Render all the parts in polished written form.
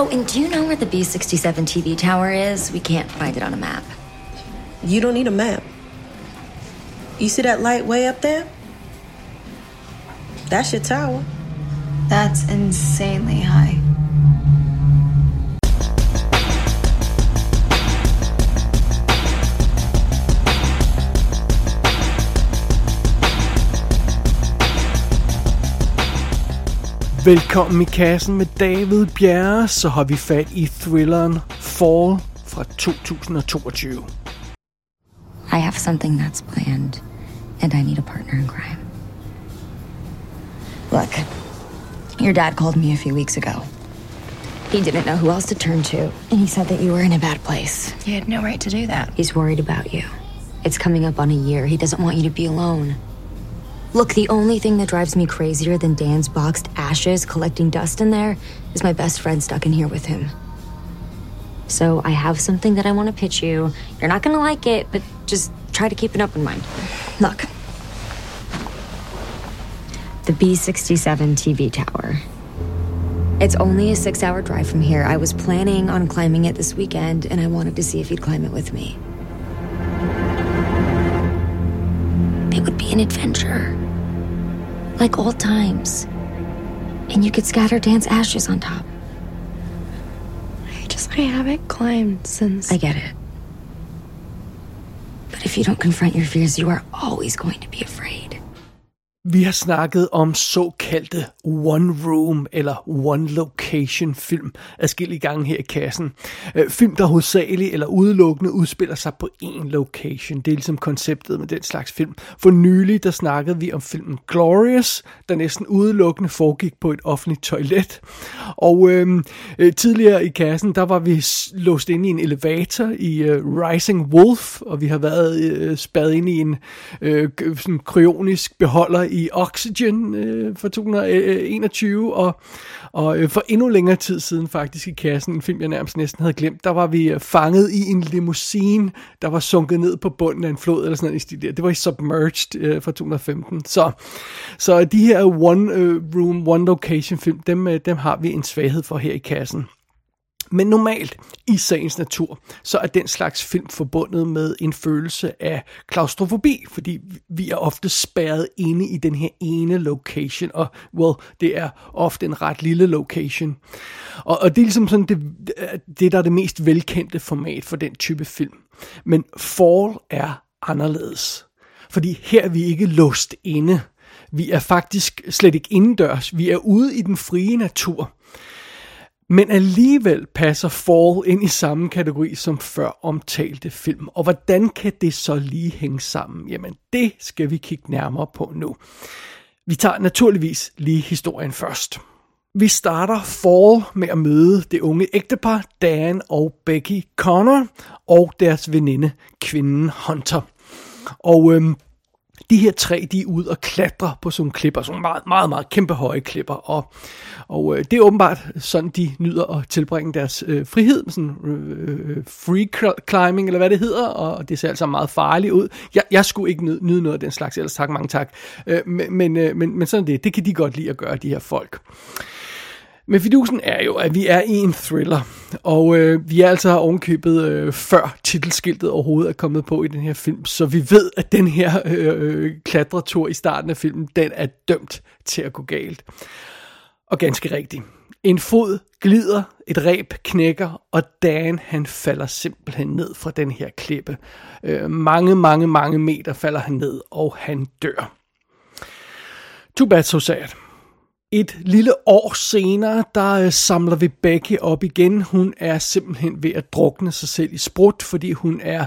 Oh, and do you know where the B67 TV tower is? We can't find it on a map. You don't need a map. You see that light way up there? That's your tower. That's insanely high. Velkommen i kassen med David Bjær, så har vi fat i thrilleren Fall fra 2022. I have something that's planned, and I need a partner in crime. Look, your dad called me a few weeks ago. He didn't know who else to turn to, and he said that you were in a bad place. You had no right to do that. He's worried about you. It's coming up on a year. He doesn't want you to be alone. Look, the only thing that drives me crazier than Dan's boxed ashes collecting dust in there is my best friend stuck in here with him. So I have something that I want to pitch you. You're not going to like it, but just try to keep an open mind. Look. The B67 TV tower. It's only a 6-hour drive from here. I was planning on climbing it this weekend, and I wanted to see if you'd climb it with me. It would be an adventure, like old times, and you could scatter Dan's ashes on top. I haven't climbed since. I get it. But if you don't confront your fears, you are always going to be afraid. Vi har snakket om såkaldte one-room eller one-location-film adskillige gange her i kassen. Film, der hovedsageligt eller udelukkende udspiller sig på én location. Det er ligesom konceptet med den slags film. For nylig, der snakkede vi om filmen Glorious, der næsten udelukkende foregik på et offentligt toilet. Og tidligere i kassen, der var vi låst inde i en elevator i Rising Wolf, og vi har været spadet ind i en sådan kryonisk beholder i Oxygen for 2021, og for endnu længere tid siden faktisk i kassen, en film jeg næsten havde glemt, der var vi fanget i en limousine, der var sunket ned på bunden af en flod eller sådan noget. Det var i Submerged fra 2015. Så de her one-room, one-location film, dem har vi en svaghed for her i kassen. Men normalt, i sagens natur, så er den slags film forbundet med en følelse af klaustrofobi, fordi vi er ofte spærret inde i den her ene location, og well, det er ofte en ret lille location. Og det er ligesom sådan det, der er det mest velkendte format for den type film. Men Fall er anderledes, fordi her er vi ikke låst inde. Vi er faktisk slet ikke indendørs, vi er ude i den frie natur. Men alligevel passer Fall ind i samme kategori som før omtalte film. Og hvordan kan det så lige hænge sammen? Jamen, det skal vi kigge nærmere på nu. Vi tager naturligvis lige historien først. Vi starter Fall med at møde det unge ægtepar Dan og Becky Connor og deres veninde, kvinden Hunter. Og de her tre, de er ude og klatre på sådan klipper, sådan meget, meget, meget kæmpe høje klipper, og det er åbenbart sådan, de nyder at tilbringe deres frihed, sådan free climbing, eller hvad det hedder, og det ser altså meget farligt ud. Jeg skulle ikke nyde noget af den slags, ellers tak, mange tak. Men sådan det kan de godt lide at gøre, de her folk. Men fidusen er jo, at vi er i en thriller, og vi er altså ovenkøbet før titelskiltet overhovedet er kommet på i den her film, så vi ved, at den her klatretur i starten af filmen, den er dømt til at gå galt. Og ganske rigtigt. En fod glider, et reb knækker, og Dan han falder simpelthen ned fra den her klippe. Mange meter falder han ned, og han dør. Too bad, so sad. Et lille år senere, der samler vi Becky op igen. Hun er simpelthen ved at drukne sig selv i sprut, fordi hun er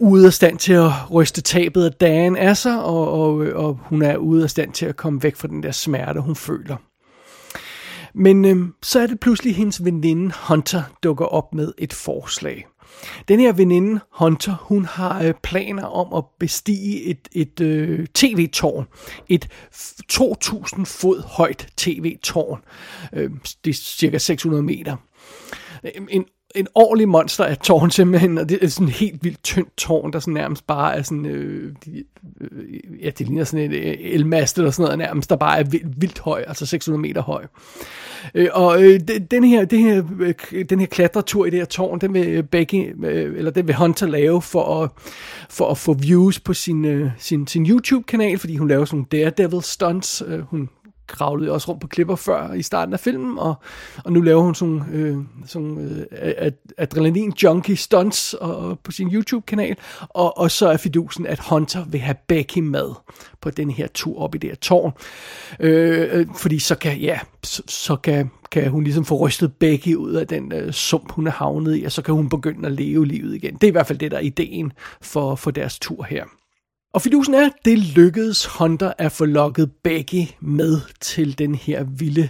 ude af stand til at ryste tabet af dagen af sig, og hun er ude af stand til at komme væk fra den der smerte, hun føler. Men så er det pludselig hendes veninde Hunter dukker op med et forslag. Den her veninde, Hunter, hun har planer om at bestige et tv-tårn. Et 2.000 fod højt tv-tårn. Det er cirka 600 meter. en ordentlig monster af tårn simpelthen, og det er sådan en helt vildt tyndt tårn, der sådan nærmest bare er sådan, ja, det ligner sådan et elmast eller sådan noget nærmest, der bare er vildt høj, altså 600 meter høj. Og den her klatretur i det her tårn, den vil Hunter lave for at få views på sin YouTube-kanal, fordi hun laver sådan nogle Daredevil stunts, hun kravlede også rundt på klipper før i starten af filmen, og nu laver hun sådan adrenalin-junkie stunts og på sin YouTube-kanal, og så er fidusen, at Hunter vil have Becky med på den her tur op i det her tårn, fordi så kan hun ligesom få rystet Becky ud af den sump, hun er havnet i, og så kan hun begynde at leve livet igen. Det er i hvert fald det, der er ideen for deres tur her. Og fidusen er, det lykkedes Hunter at få lokket Becky med til den her vilde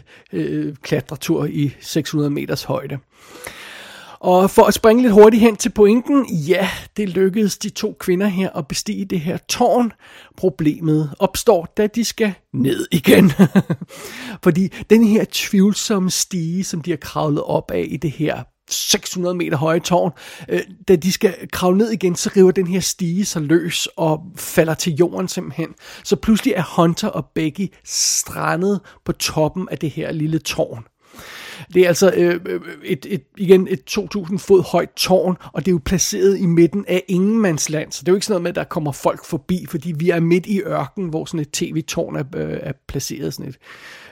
klatretur i 600 meters højde. Og for at springe lidt hurtigt hen til pointen, ja, det lykkedes de to kvinder her at bestige det her tårn. Problemet opstår, da de skal ned igen. Fordi den her tvivlsomme stige, som de har kravlet op af i det her 600 meter høje tårn, da de skal kravle ned igen, så river den her stige sig løs og falder til jorden simpelthen. Så pludselig er Hunter og Becky strandet på toppen af det her lille tårn. Det er altså et 2.000 fod højt tårn, og det er jo placeret i midten af ingenmandsland, så det er jo ikke sådan noget med, at der kommer folk forbi, fordi vi er midt i ørken, hvor sådan et tv-tårn er placeret, sådan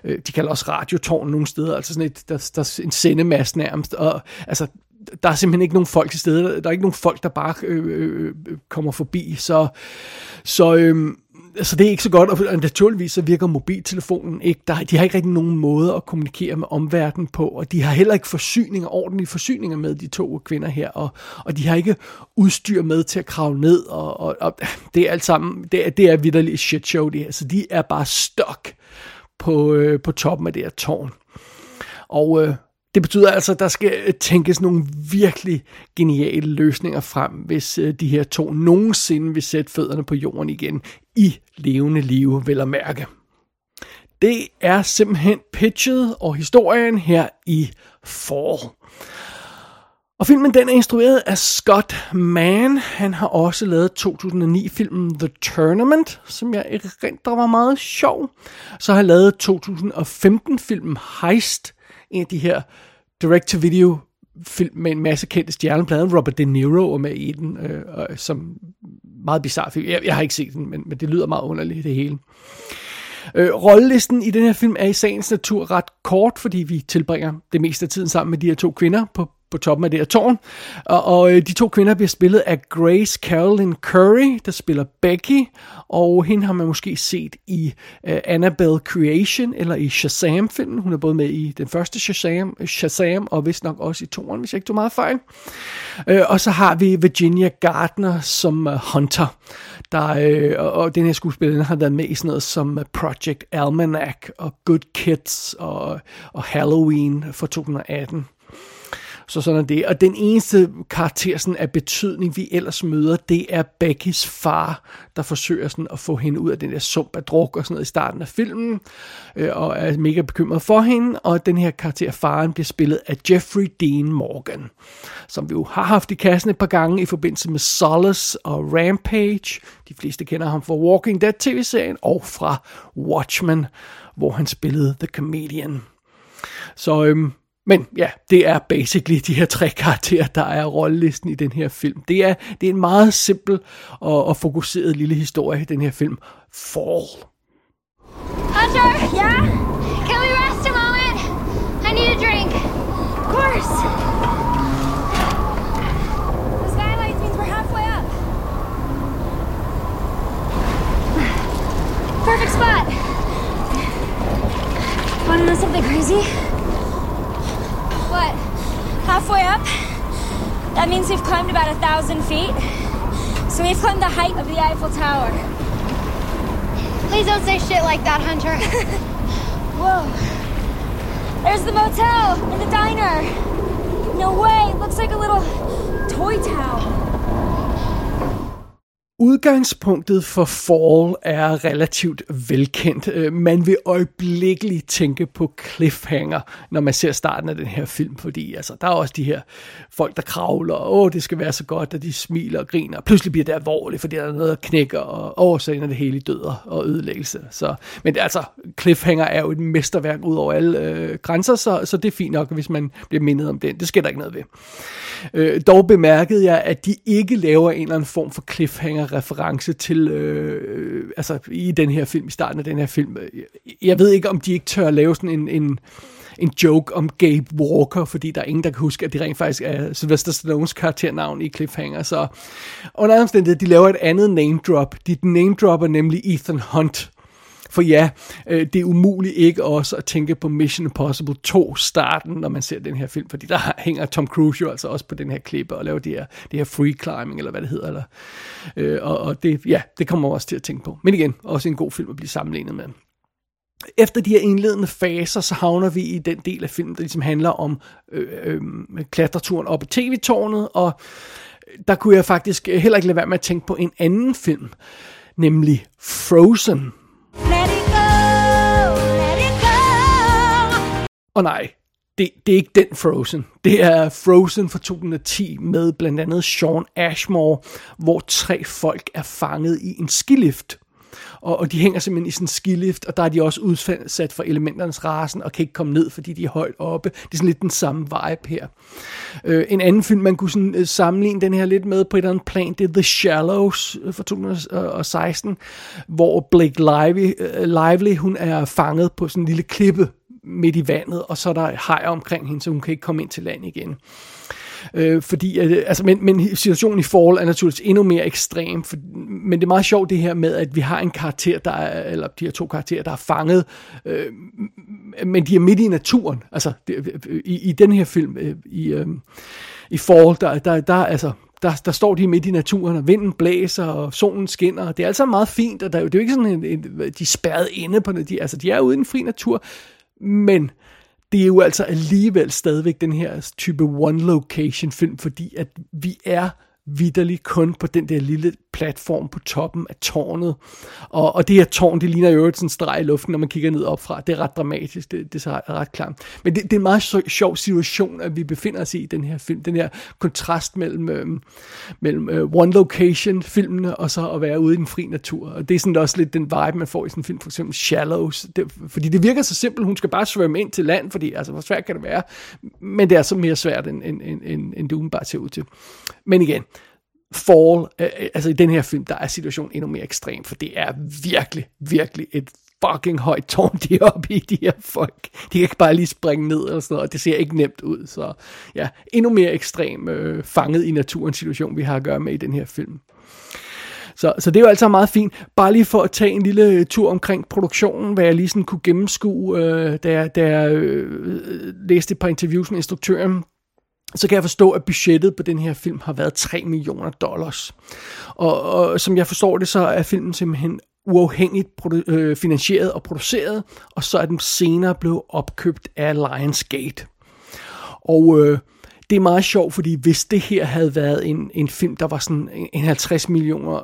et, de kalder også radiotårn nogle steder, altså sådan et, der er en sendemast nærmest, og altså, der er simpelthen ikke nogen folk til stede, der er ikke nogen folk, der bare kommer forbi, så det er ikke så godt, og naturligvis så virker mobiltelefonen ikke. De har ikke rigtig nogen måde at kommunikere med omverdenen på, og de har heller ikke ordentlige forsyninger med, de to kvinder her, og de har ikke udstyr med til at kravle ned, og det er alt sammen, det er vitterligt shit show det her, så de er bare stuck på toppen af det her tårn. Og det betyder altså, at der skal tænkes nogle virkelig geniale løsninger frem, hvis de her to nogensinde vil sætte fødderne på jorden igen i levende live, vel at mærke. Det er simpelthen pitchet og historien her i Fall. Og filmen den er instrueret af Scott Mann. Han har også lavet 2009-filmen The Tournament, som jeg erindrer var meget sjov. Så har han lavet 2015-filmen Heist, en af de her direct-to-video film med en masse kendte stjerneplader. Robert De Niro er med i den, som meget bizarre film. Jeg har ikke set den, men det lyder meget underligt det hele. Rollelisten i den her film er i sagens natur ret kort, fordi vi tilbringer det meste af tiden sammen med de her to kvinder på toppen af det her tårn. Og de to kvinder bliver spillet af Grace Carolyn Curry, der spiller Becky, og hende har man måske set i Annabelle Creation eller i Shazam-filmen. Hun er både med i den første Shazam og vist nok også i toeren, hvis jeg ikke tog meget fejl. Og så har vi Virginia Gardner som Hunter, og den her skuespiller har været med i sådan noget som Project Almanac og Good Kids og Halloween fra 2018. Så sådan er det. Og den eneste karakter sådan, af betydning, vi ellers møder, det er Beckys far, der forsøger sådan, at få hende ud af den der sump af druk og sådan noget i starten af filmen, og er mega bekymret for hende. Og den her karakter af faren bliver spillet af Jeffrey Dean Morgan, som vi jo har haft i kassen et par gange i forbindelse med Solace og Rampage. De fleste kender ham fra Walking Dead tv-serien og fra Watchmen, hvor han spillede The Comedian. Så men ja, det er basically de her tre karakterer, der er rollelisten i den her film. Det er en meget simpel og fokuseret lille historie i den her film, Fall. Hunter, yeah? Can we rest a moment? I need a drink. Of course. The skylights means we're halfway up. Perfect spot. Want to know something crazy? What? Halfway up? That means we've climbed about 1,000 feet. So we've climbed the height of the Eiffel Tower. Please don't say shit like that, Hunter. Whoa. There's the motel and the diner. No way. It looks like a little toy town. Udgangspunktet for Fall er relativt velkendt. Man vil øjeblikkeligt tænke på cliffhanger, når man ser starten af den her film, fordi altså, der er også de her folk, der kravler, og det skal være så godt, at de smiler og griner. Pludselig bliver det alvorligt, fordi der er noget, der knækker, og så ender det hele i døder og ødelæggelse. Så, men altså, cliffhanger er jo et mesterværk ud over alle grænser, så det er fint nok, hvis man bliver mindet om den. Det sker der ikke noget ved. Dog bemærkede jeg, at de ikke laver en eller anden form for cliffhanger-reference til, altså i den her film, i starten af den her film. Jeg ved ikke, om de ikke tør at lave sådan en joke om Gabe Walker, fordi der er ingen, der kan huske, at det rent faktisk er Sylvester Stallones karakternavn i cliffhanger. Så under omstændighed, de laver et andet name-drop. De name-dropper nemlig Ethan Hunt. For ja, det er umuligt ikke også at tænke på Mission Impossible 2 starten, når man ser den her film, fordi der hænger Tom Cruise jo altså også på den her klippe og laver det her free climbing, eller hvad det hedder. Og det, ja, det kommer også til at tænke på. Men igen, også en god film at blive sammenlignet med. Efter de her indledende faser, så havner vi i den del af filmen, der ligesom handler om klatreturen op i tv-tårnet, og der kunne jeg faktisk heller ikke lade være med at tænke på en anden film, nemlig Frozen. Nej, det er ikke den Frozen. Det er Frozen fra 2010 med blandt andet Sean Ashmore, hvor tre folk er fanget i en skilift. Og de hænger simpelthen i sådan en skilift, og der er de også udsat for elementernes rasen, og kan ikke komme ned, fordi de er højt oppe. Det er sådan lidt den samme vibe her. En anden film, man kunne sådan, sammenligne den her lidt med på et eller andet plan, det er The Shallows fra 2016, hvor Blake Lively, hun er fanget på sådan en lille klippe midt i vandet, og så er der hajer omkring hende, så hun kan ikke komme ind til land igen. Men situationen i Fall er naturligvis endnu mere ekstrem, men det er meget sjovt det her med, at vi har en karakter, eller de her to karakterer, der er fanget, men de er midt i naturen. Altså, i den her film, i Fall, der står de midt i naturen, og vinden blæser, og solen skinner, og det er altså meget fint, og det er jo ikke sådan, de er spærret inde på noget, altså de er ude i en fri natur, men det er jo altså alligevel stadigvæk den her type one-location-film, fordi at vi er vitterligt kun på den der lille platform på toppen af tårnet. Og det her tårn, det ligner jo sådan en streg i luften, når man kigger ned opfra. Det er ret dramatisk, det er ret klart. Men det er en meget sjov situation, at vi befinder os i den her film. Den her kontrast mellem one-location-filmene og så at være ude i den fri natur. Og det er sådan også lidt den vibe, man får i sådan en film, for eksempel Shallows. Fordi det virker så simpelt, hun skal bare svømme ind til land, fordi altså, hvor svært kan det være? Men det er så mere svært, end det umiddelbart ser ud til. Men igen, Fall, altså i den her film, der er situationen endnu mere ekstrem, for det er virkelig, virkelig et fucking højt tårn, de er oppe i, de her folk. De kan ikke bare lige springe ned eller sådan noget, og det ser ikke nemt ud. Så ja, endnu mere ekstrem fanget i naturens situation, vi har at gøre med i den her film. Så det er jo altså meget fint. Bare lige for at tage en lille tur omkring produktionen, hvad jeg lige sådan kunne gennemskue, da jeg læste et par interviews med instruktøren, så kan jeg forstå, at budgettet på den her film har været $3 million. Og som jeg forstår det, så er filmen simpelthen uafhængigt finansieret og produceret, og så er den senere blevet opkøbt af Lionsgate. Det er meget sjovt, fordi hvis det her havde været en film, der var sådan en $50 million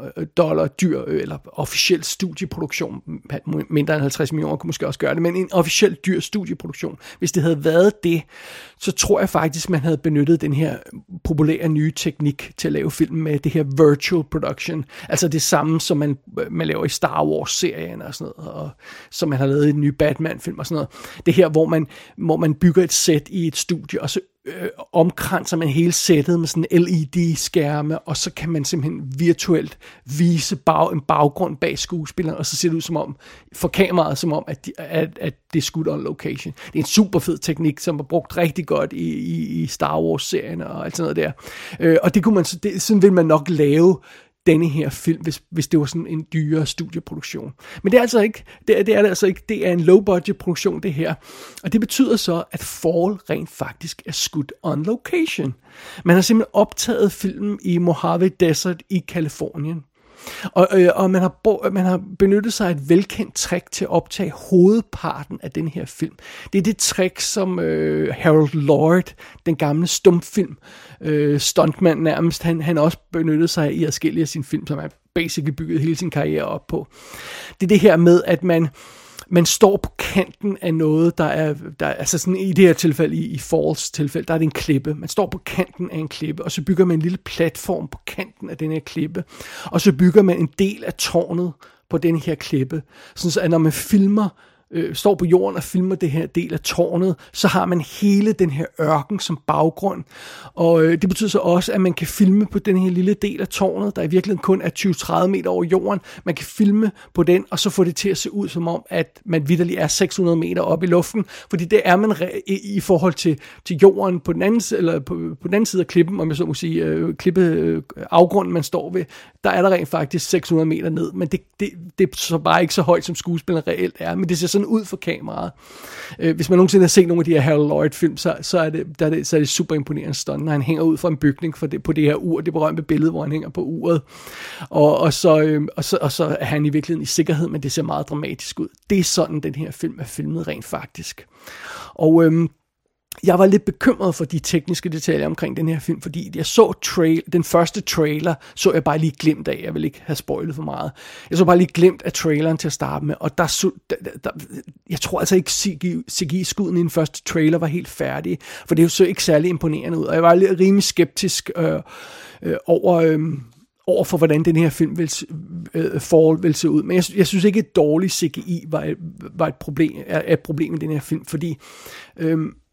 dyr, eller officiel studieproduktion, mindre end 50 millioner kunne måske også gøre det, men en officiel dyr studieproduktion, hvis det havde været det, så tror jeg faktisk, man havde benyttet den her populære nye teknik til at lave film med det her virtual production, altså det samme, som man laver i Star Wars-serien og sådan noget, og som man har lavet i den nye Batman-film og sådan noget. Det her, hvor man bygger et sæt i et studie, og så omkranser man hele sættet med sådan LED-skærme, og så kan man simpelthen virtuelt vise en baggrund bag skuespilleren, og så ser det ud som om, for kameraet, som om, at det er skudt on location. Det er en super fed teknik, som var brugt rigtig godt i Star Wars-serien og alt sådan noget der. Og det kunne man, sådan ville man nok lave denne her film, hvis det var sådan en dyrere studieproduktion. Men det er altså ikke, det er en low-budget produktion, det her. Og det betyder så, at Fall rent faktisk er skudt on location. Man har simpelthen optaget filmen i Mojave Desert i Californien. Og man har benyttet sig af et velkendt trick til at optage hovedparten af den her film. Det er det trick, som Harold Lloyd, den gamle stumfilm, stuntmand nærmest, han også benyttede sig af i adskillige af sine film, som er basically bygget hele sin karriere op på. Det er det her med, at man står på kanten af noget, der er altså sådan i det her tilfælde, i Falls tilfælde, der er det en klippe. Man står på kanten af en klippe, og så bygger man en lille platform på kanten af den her klippe, og så bygger man en del af tårnet på den her klippe. Sådan så, at når man filmer, står på jorden og filmer det her del af tårnet, så har man hele den her ørken som baggrund. Og det betyder så også, at man kan filme på den her lille del af tårnet, der i virkeligheden kun er 20-30 meter over jorden. Man kan filme på den, og så få det til at se ud som om, at man vitterlig er 600 meter oppe i luften. Fordi det er man i forhold til jorden på den anden side, eller på den anden side af klippen, om jeg så må sige, afgrunden man står ved, der er der rent faktisk 600 meter ned. Men det er så bare ikke så højt, som skuespilleren reelt er. Men det ser sådan ud for kameraet. Hvis man nogensinde har set nogle af de her Harold Lloyd-film, så er det super imponerende stunt, når han hænger ud fra en bygning på det her ur, det berømte billede, hvor han hænger på uret. Og så er han i virkeligheden i sikkerhed, men det ser meget dramatisk ud. Det er sådan, den her film er filmet rent faktisk. Og jeg var lidt bekymret for de tekniske detaljer omkring den her film, fordi jeg så den første trailer, så jeg bare lige glemt af. Jeg vil ikke have spoilet for meget. Jeg så bare lige glemt af traileren til at starte med, og jeg tror altså ikke CGI-skuden i den første trailer var helt færdig, for det så ikke særlig imponerende ud, og jeg var lidt rimelig skeptisk over for, hvordan den her film Fall vil se ud. Men jeg synes ikke, at dårlig CGI var et problem i den her film, fordi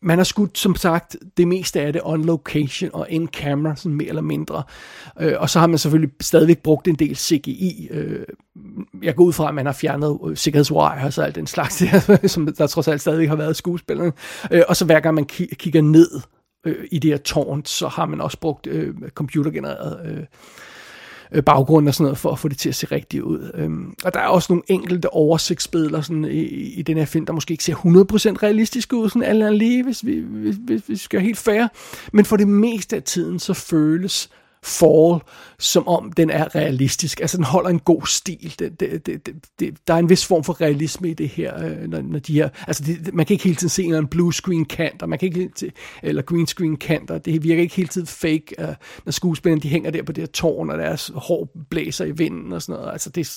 man har skudt, som sagt, det meste af det on location og in camera, sådan mere eller mindre. Og så har man selvfølgelig stadigvæk brugt en del CGI. Jeg går ud fra, at man har fjernet sikkerhedswire og så alt den slags, som der trods alt stadigvæk har været skuespillerne. Og så hver gang man kigger ned i det her tårn, så har man også brugt computergenereret baggrund og sådan noget, for at få det til at se rigtigt ud. Og der er også nogle enkelte oversigtsbilleder sådan i den her film, der måske ikke ser 100% realistiske ud, sådan alt andet lige, hvis vi skal være helt fair. Men for det meste af tiden, så føles Fall, som om den er realistisk. Altså, den holder en god stil. Der er en vis form for realisme i det her, når de her... Altså, man kan ikke hele tiden se en blue screen kanter, man kan ikke, eller green screen kanter. Det virker ikke hele tiden fake, når skuespillerne, de hænger der på det her tårn, og deres hår blæser i vinden og sådan noget. Altså, det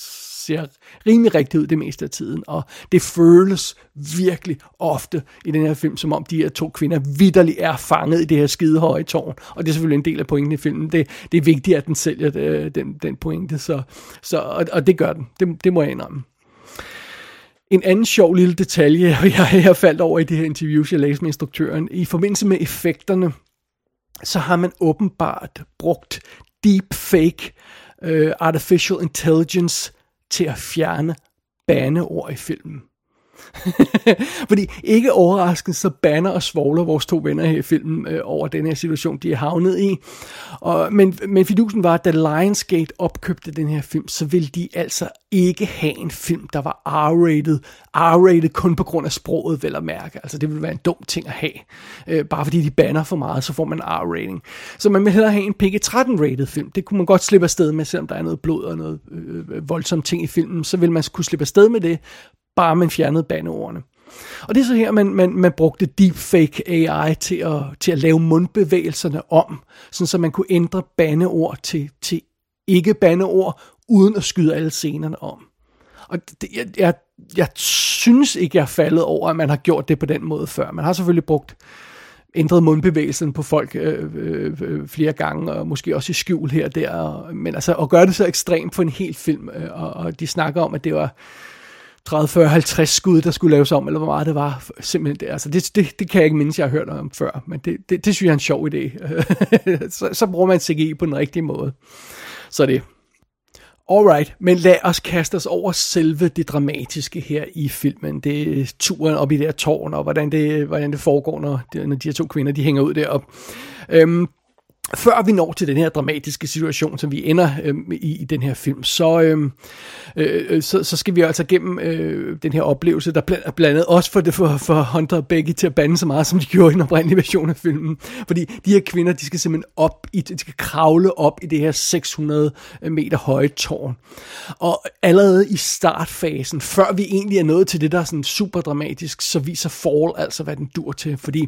ser rimelig rigtigt ud det meste af tiden, og det føles virkelig ofte i den her film, som om de her to kvinder vitterligt er fanget i det her skidehøje tårn, og det er selvfølgelig en del af pointen i filmen. Det er vigtigt, at den sælger den pointe, og det gør den. Det må jeg indrømme. En anden sjov lille detalje, jeg faldt over i det her interview, jeg læste med instruktøren, i forbindelse med effekterne, så har man åbenbart brugt deepfake artificial intelligence til at fjerne bandeord i filmen. Fordi ikke overraskende, så bander og svogler vores to venner her i filmen over den her situation, de er havnet i. Men fidusen var, at da Lionsgate opkøbte den her film, så ville de altså ikke have en film, der var R-rated kun på grund af sproget, vel at mærke. Altså, det ville være en dum ting at have. Bare fordi de bander for meget, så får man R-rating. Så man vil hellere have en PG-13-rated film. Det kunne man godt slippe afsted med, selvom der er noget blod og noget voldsomt ting i filmen. Så ville man kunne slippe afsted med det, bare man fjernede bandeordene. Og det er så her, man brugte deepfake AI til at lave mundbevægelserne om, sådan så man kunne ændre bandeord til ikke bandeord, uden at skyde alle scenerne om. Og det, jeg synes ikke, jeg er faldet over, at man har gjort det på den måde før. Man har selvfølgelig ændret mundbevægelsen på folk flere gange, og måske også i skjul her og der. Men altså, at gøre det så ekstremt for en hel film, og de snakker om, at det var 30, 40, 50 skud, der skulle laves om, eller hvor meget det var, simpelthen det. Altså, det kan jeg ikke mindes, jeg har hørt om før, men det synes jeg er en sjov idé. så bruger man CGI på den rigtige måde. Så det. Alright, men lad os kaste os over selve det dramatiske her i filmen. Det er turen op i det her tårn, og hvordan det foregår, når de her to kvinder, de hænger ud deroppe. Før vi når til den her dramatiske situation, som vi ender i den her film, så skal vi altså gennem den her oplevelse, der blandet også for Hunter og Becky til at bande så meget, som de gjorde i den oprindelige version af filmen. Fordi de her kvinder, de skal simpelthen kravle op i det her 600 meter høje tårn. Og allerede i startfasen, før vi egentlig er nået til det, der er sådan super dramatisk, så viser Fall altså, hvad den dur til. Fordi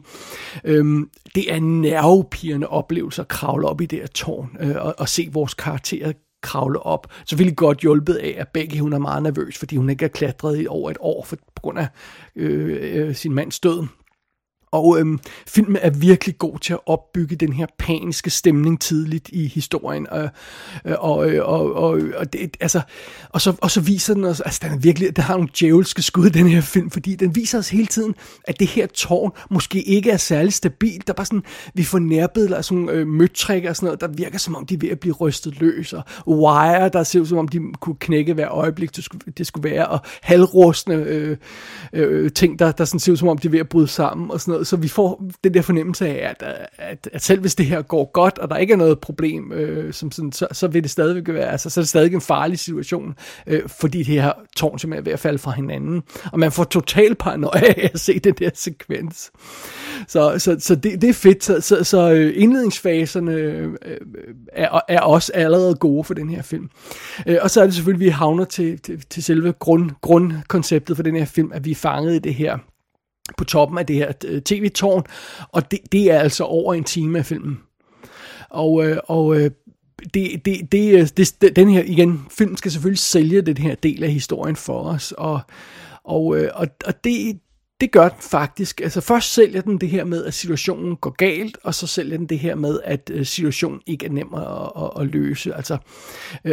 det er nervepirrende oplevelser, kravle op i det her tårn og se vores karakterer kravle op. Selvfølgelig godt hjulpet af, at Becky, hun er meget nervøs, fordi hun ikke har klatret i over et år på grund af sin mands død. Og filmen er virkelig god til at opbygge den her paniske stemning tidligt i historien. Og så viser den os, altså den er virkelig, der har nogle djævelske skud i den her film, fordi den viser os hele tiden, at det her tårn måske ikke er særlig stabilt. Der er bare sådan, vi får nærbilleder af sådan møtrikker og sådan noget, der virker som om de er ved at blive rystet løs, og wire, der ser ud som om de kunne knække hver øjeblik, det skulle være, og halvrustne ting, der sådan ser ud som om de er ved at bryde sammen og sådan noget. Så vi får den der fornemmelse af, at selv hvis det her går godt, og der ikke er noget problem, som sådan, så vil det stadigvæk være, altså, så er det stadig en farlig situation, fordi det her tårn simpelthen er ved at falde fra hinanden. Og man får total paranoia af at se den der sekvens. Så det er fedt. Så indledningsfaserne er også allerede gode for den her film. Og så er det selvfølgelig, at vi havner til selve grundkonceptet for den her film, at vi er fanget i det her, på toppen af det her tv-tårn, og det er altså over en time af filmen. Den her, igen, film skal selvfølgelig sælge den her del af historien for os, og det gør den faktisk. Altså først sælger den det her med, at situationen går galt, og så sælger den det her med, at situationen ikke er nem at løse. Altså,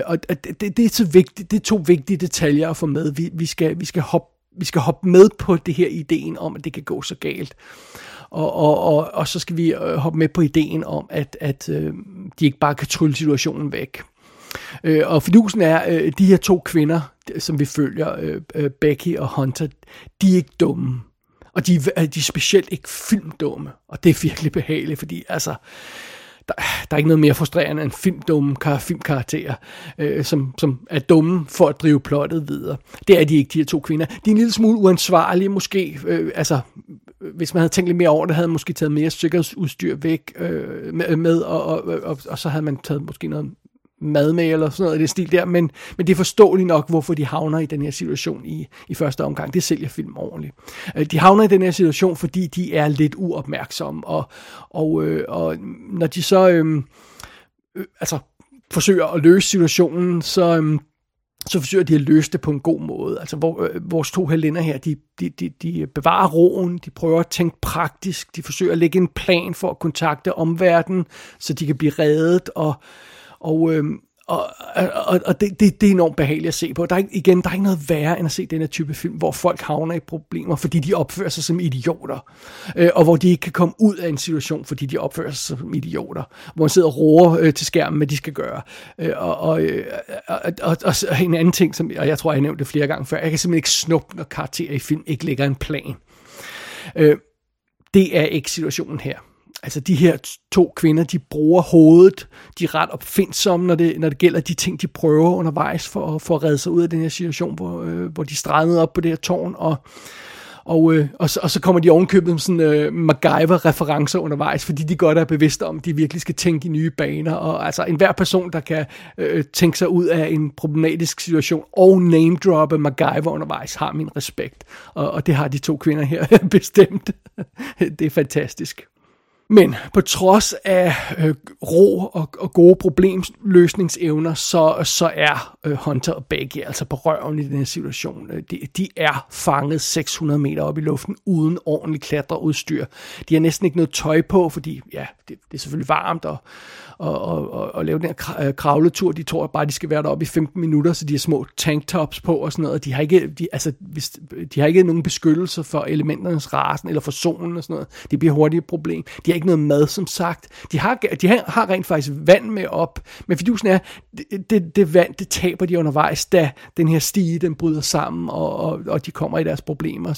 og det er så vigtigt, det er to vigtige detaljer at få med. Vi skal hoppe med på det her ideen om, at det kan gå så galt. Og så skal vi hoppe med på ideen om, at de ikke bare kan trylle situationen væk. Og fidusen er, de her to kvinder, som vi følger, Becky og Hunter, de er ikke dumme. Og de er specielt ikke filmdumme. Og det er virkelig behageligt, fordi altså, der er ikke noget mere frustrerende end filmkarakterer, som er dumme for at drive plottet videre. Det er de ikke, de her to kvinder. De er en lille smule uansvarlige måske. Hvis man havde tænkt lidt mere over det, havde man måske taget mere sikkerhedsudstyr væk med, og så havde man taget måske noget mad med, eller sådan noget i det stil der. Men det er forståeligt nok, hvorfor de havner i den her situation i første omgang. Det sælger film ordentligt. De havner i den her situation, fordi de er lidt uopmærksomme, og når de så forsøger at løse situationen, så forsøger de at løse det på en god måde. Altså vores to heldinder her, de bevarer roen, de prøver at tænke praktisk, de forsøger at lægge en plan for at kontakte omverdenen, så de kan blive reddet, og det er enormt behageligt at se på. Der er ikke noget værre end at se den her type film, hvor folk havner i problemer, fordi de opfører sig som idioter. Og hvor de ikke kan komme ud af en situation, fordi de opfører sig som idioter. Hvor man sidder og roer til skærmen, hvad de skal gøre. Og en anden ting, som jeg tror, jeg har nævnt det flere gange før, jeg kan simpelthen ikke snuppe, når karakterer i film ikke lægger en plan. Det er ikke situationen her. Altså de her to kvinder, de bruger hovedet, de er ret opfindsomme, når det gælder de ting, de prøver undervejs for at redde sig ud af den her situation, hvor de strandede op på det her tårn, og så kommer de ovenkøbet med sådan MacGyver-referencer undervejs, fordi de godt er bevidste om, at de virkelig skal tænke i nye baner, og altså enhver person, der kan tænke sig ud af en problematisk situation og name-droppe MacGyver undervejs, har min respekt, og det har de to kvinder her bestemt. Det er fantastisk. Men på trods af ro og gode problemløsningsevner, så er Hunter og Becky altså på røven i den her situation. De er fanget 600 meter op i luften uden ordentligt klatreudstyr. De har næsten ikke noget tøj på, fordi ja, det er selvfølgelig varmt at lave den her kravletur. De tror bare, de skal være deroppe i 15 minutter, så de har små tanktops på og sådan noget. De har ikke nogen beskyttelse for elementernes rasen eller for solen og sådan noget. Det bliver hurtigt et problem. De har ikke noget mad, som sagt. De har rent faktisk vand med op. Men fidusen er, det vand, det taber de undervejs, da den her stige, den bryder sammen, og de kommer i deres problemer.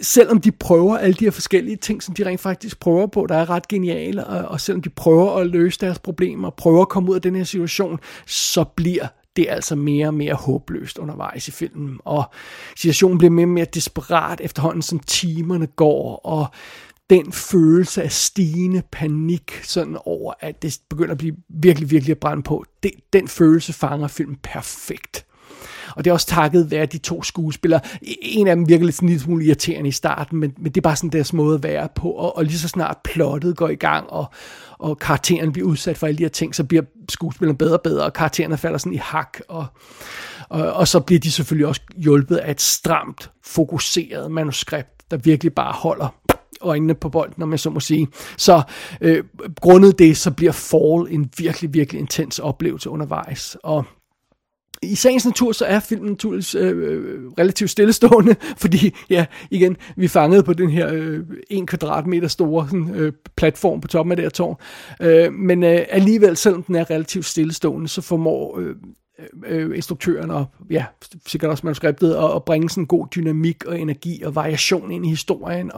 Selvom de prøver alle de her forskellige ting, som de rent faktisk prøver på, der er ret geniale, og selvom de prøver at løse deres problemer, prøver at komme ud af den her situation, så bliver det er altså mere og mere håbløst undervejs i filmen, og situationen bliver mere og mere desperat efterhånden, som timerne går, og den følelse af stigende panik, sådan over, at det begynder at blive virkelig, virkelig at brænde på, den følelse fanger filmen perfekt. Og det er også takket være de to skuespillere. En af dem virker lidt sådan lidt smule irriterende i starten, men det er bare sådan deres måde at være på. Og lige så snart plottet går i gang, og karakteren bliver udsat for alle de her ting, så bliver skuespilleren bedre og bedre, og karaktererne falder sådan i hak, og så bliver de selvfølgelig også hjulpet af et stramt, fokuseret manuskript, der virkelig bare holder øjnene på bolden, om jeg så må sige. Så grundet det, så bliver Fall en virkelig, virkelig intens oplevelse undervejs, og i sagens natur, så er filmen naturligvis relativt stillestående, fordi, ja, igen, vi fangede på den her 1 kvadratmeter store sådan, platform på toppen af det her tårn. Men alligevel, selvom den er relativt stillestående, så formår instruktøren og ja, sikkert også manuskriptet at bringe sådan en god dynamik og energi og variation ind i historien,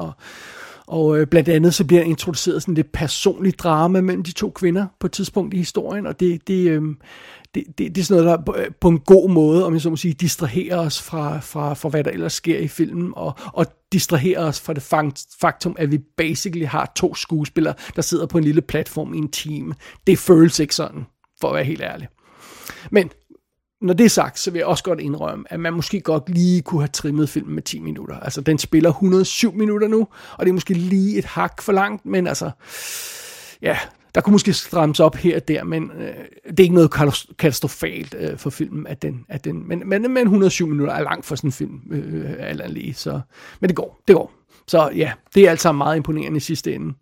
og blandt andet så bliver der introduceret sådan lidt personligt drama mellem de to kvinder på et tidspunkt i historien, og det er sådan noget, der på en god måde, om jeg så må sige, distraherer os fra hvad der ellers sker i filmen, og distraherer os fra det faktum, at vi basically har to skuespillere, der sidder på en lille platform i en time. Det føles ikke sådan, for at være helt ærlig. Men når det er sagt, så vil jeg også godt indrømme, at man måske godt lige kunne have trimmet filmen med 10 minutter. Altså, den spiller 107 minutter nu, og det er måske lige et hak for langt, men altså, ja, der kunne måske strammes op her og der, men det er ikke noget katastrofalt for filmen, at den men 107 minutter er langt for sådan en film, alt andet lige, så, men det går. Så ja, det er altså meget imponerende i sidste ende.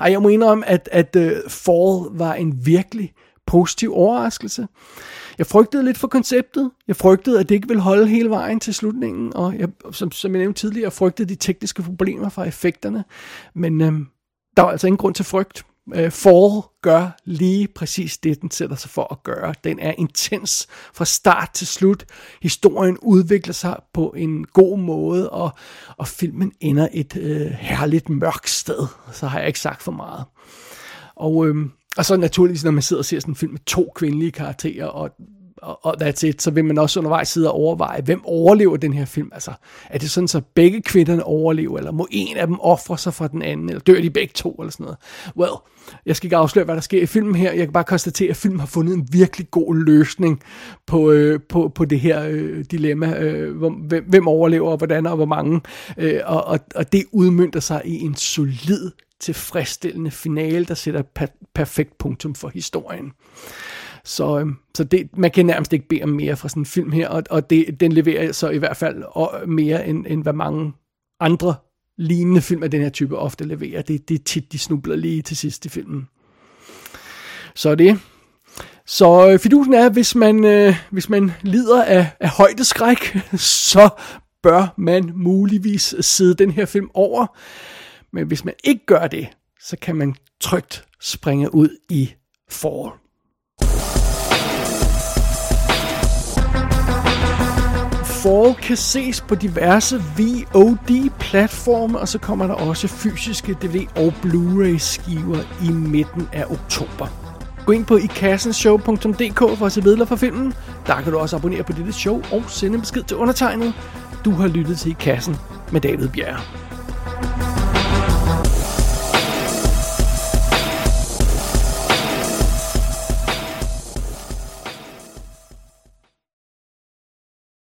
Og jeg må indrømme, at Fall var en virkelig positiv overraskelse. Jeg frygtede lidt for konceptet. Jeg frygtede, at det ikke ville holde hele vejen til slutningen, og jeg, som jeg nævnte tidligere, frygtede de tekniske problemer fra effekterne, men der var altså ingen grund til frygt. Fall gør lige præcis det, den sætter sig for at gøre. Den er intens fra start til slut. Historien udvikler sig på en god måde, og filmen ender et herligt mørkt sted. Så har jeg ikke sagt for meget. Og så naturligvis, når man sidder og ser sådan en film med to kvindelige karakterer, og that's it, så vil man også undervejs sidde og overveje, hvem overlever den her film? Altså, er det sådan, så begge kvinderne overlever, eller må en af dem ofre sig fra den anden, eller dør de begge to, eller sådan noget? Well, jeg skal ikke afsløre, hvad der sker i filmen her. Jeg kan bare konstatere, at filmen har fundet en virkelig god løsning på det her dilemma. Hvem overlever, og hvordan, og hvor mange? Og det udmønter sig i en solid, tilfredsstillende finale, der sætter perfekt punktum for historien. Så det, man kan nærmest ikke bede om mere fra sådan en film her, og den leverer så i hvert fald mere, end hvad mange andre lignende film af den her type ofte leverer. Det er tit, de snubler lige til sidst i filmen. Så det. Så fidusen er, hvis man lider af højdeskræk, så bør man muligvis sidde den her film over. Men hvis man ikke gør det, så kan man trygt springe ud i Fall. Fall kan ses på diverse VOD-platforme, og så kommer der også fysiske DVD- og Blu-ray-skiver i midten af oktober. Gå ind på ikassenshow.dk for at se billeder fra filmen. Der kan du også abonnere på dette show og sende besked til undertegnet. Du har lyttet til I Kassen med David Bjerg.